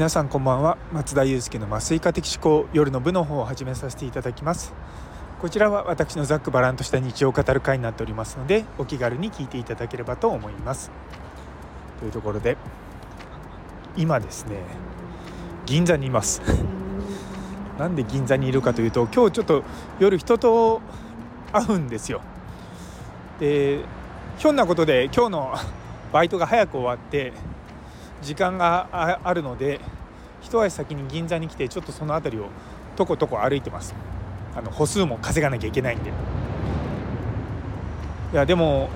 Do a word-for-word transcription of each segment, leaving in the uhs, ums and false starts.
皆さんこんばんは。松田祐介の麻酔科的思考夜の部の方を始めさせていただきます。こちらは私のざっくばらんとした日常を語る会になっておりますので、お気軽に聞いていただければと思います。というところで今ですね、銀座にいますなんで銀座にいるかというと、今日ちょっと夜人と会うんですよ。で、ひょんなことで今日のバイトが早く終わって時間があるので、一足先に銀座に来て、ちょっとその辺りをとことこ歩いてます。あの歩数も稼がなきゃいけないんで。いやでも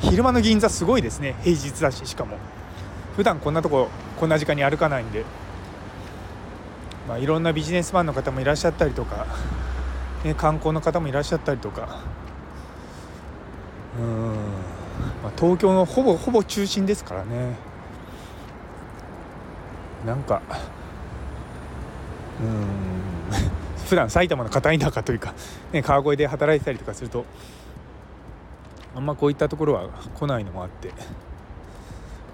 昼間の銀座すごいですね。平日だし、しかも普段こんなとここんな時間に歩かないんで、まあ、いろんなビジネスマンの方もいらっしゃったりとか、ね、観光の方もいらっしゃったりとか、うーん、まあ、東京のほぼほぼ中心ですからね。なんかうーん普段埼玉の片田舎というか、ね、川越で働いてたりとかするとあんまこういったところは来ないのもあって、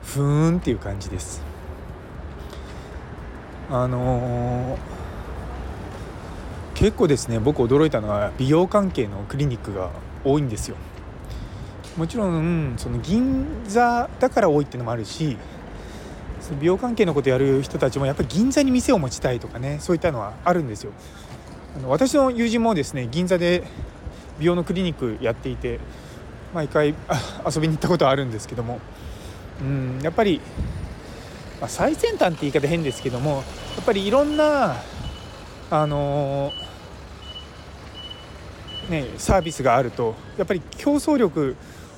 ふーんっていう感じです。あのー、結構ですね、僕驚いたのは美容関係のクリニックが多いんですよ。もちろんその銀座だから多いっていうのもあるし、その美容関係のことやる人たちもやっぱり銀座に店を持ちたいとかね、そういったのはあるんですよ。あの私の友人もですね、銀座で美容のクリニックやっていて、毎回遊びに行ったことはあるんですけども、うん、やっぱり、まあ、最先端って言い方変ですけども、やっぱりいろんなあのー、ね、サービスがあるとやっぱり競争力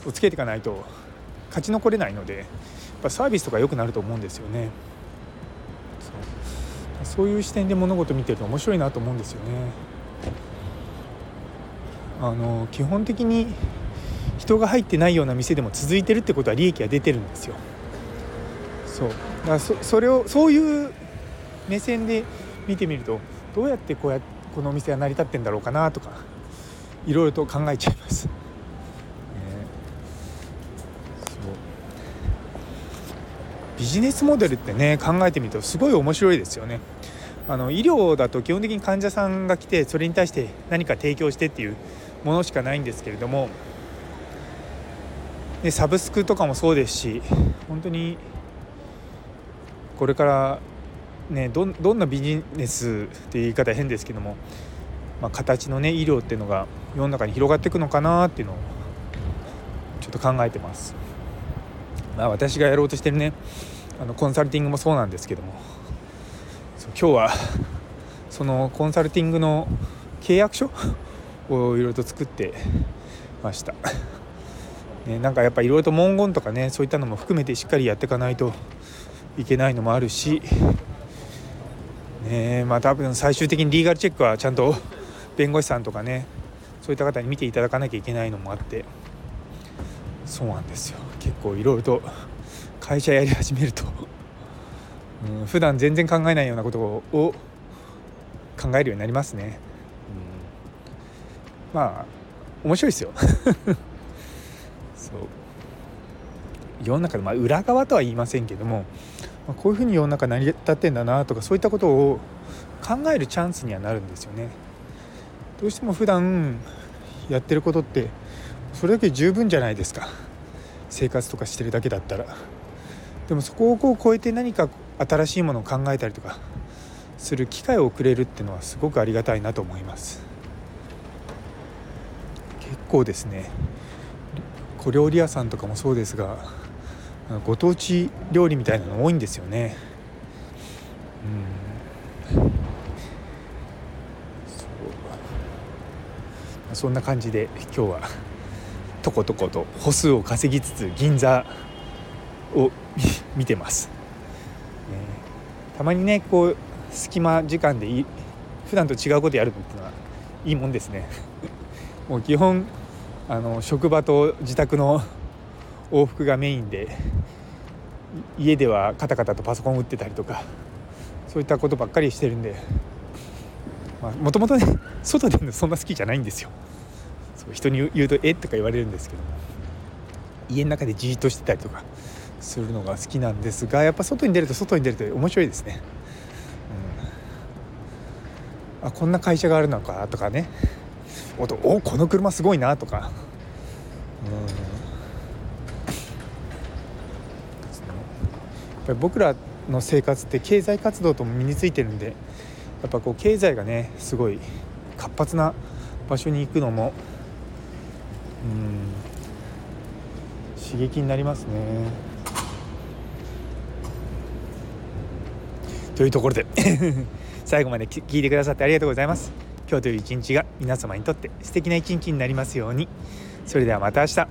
をつけていかないと勝ち残れないので、やっぱサービスとか良くなると思うんですよね。そう、そういう視点で物事見てると面白いなと思うんですよね。あの基本的に人が入ってないような店でも続いてるってことは利益が出てるんですよ。そう、だからそ、それをそういう目線で見てみると、どうやってこうやこのお店が成り立ってんだろうかなとか、いろいろと考えちゃいます。ビジネスモデルってね、考えてみるとすごい面白いですよね。あの医療だと基本的に患者さんが来て、それに対して何か提供してっていうものしかないんですけれども、でサブスクとかもそうですし、本当にこれから、ね、ど, どんなビジネスって言い方変ですけども、まあ、形の、ね、医療っていうのが世の中に広がっていくのかなっていうのをちょっと考えてます。まあ、私がやろうとしてるね、あのコンサルティングもそうなんですけども、今日はそのコンサルティングの契約書をいろいろと作ってました、ね、なんかやっぱいろいろと文言とかね、そういったのも含めてしっかりやっていかないといけないのもあるし、ね、まあ多分最終的にリーガルチェックはちゃんと弁護士さんとかね、そういった方に見ていただかなきゃいけないのもあって、そうなんですよ。結構いろいろと会社やり始めると、うん、普段全然考えないようなことを考えるようになりますね、うん、まあ面白いですよそう、世の中の、まあ、裏側とは言いませんけども、まあ、こういうふうに世の中成り立ってんだなとか、そういったことを考えるチャンスにはなるんですよね。どうしても普段やってることってそれだけ十分じゃないですか、生活とかしてるだけだったら。でもそこをこう超えて何か新しいものを考えたりとかする機会をくれるっていうのはすごくありがたいなと思います。結構ですね、小料理屋さんとかもそうですが、ご当地料理みたいなの多いんですよね。うん、そう、そんな感じで今日はとことこと歩数を稼ぎつつ銀座を見てます、えー、たまにね、こう隙間時間でい普段と違うことやるのってのはいいもんですねもう基本あの職場と自宅の往復がメインで、家ではカタカタとパソコン打ってたりとか、そういったことばっかりしてるんで、もともとね外でそんな好きじゃないんですよ。人に言うとえとか言われるんですけど、家の中でじーっとしてたりとか、するのが好きなんですが、やっぱ外に出ると外に出ると面白いですね、うん、あこんな会社があるのかとかね、おとおこの車すごいなとか、うん、僕らの生活って経済活動とも身についてるんで、やっぱこう経済がねすごい活発な場所に行くのも、うん、刺激になりますね。というところで最後まで聞いてくださってありがとうございます。今日という一日が皆様にとって素敵な一日になりますように。それではまた明日。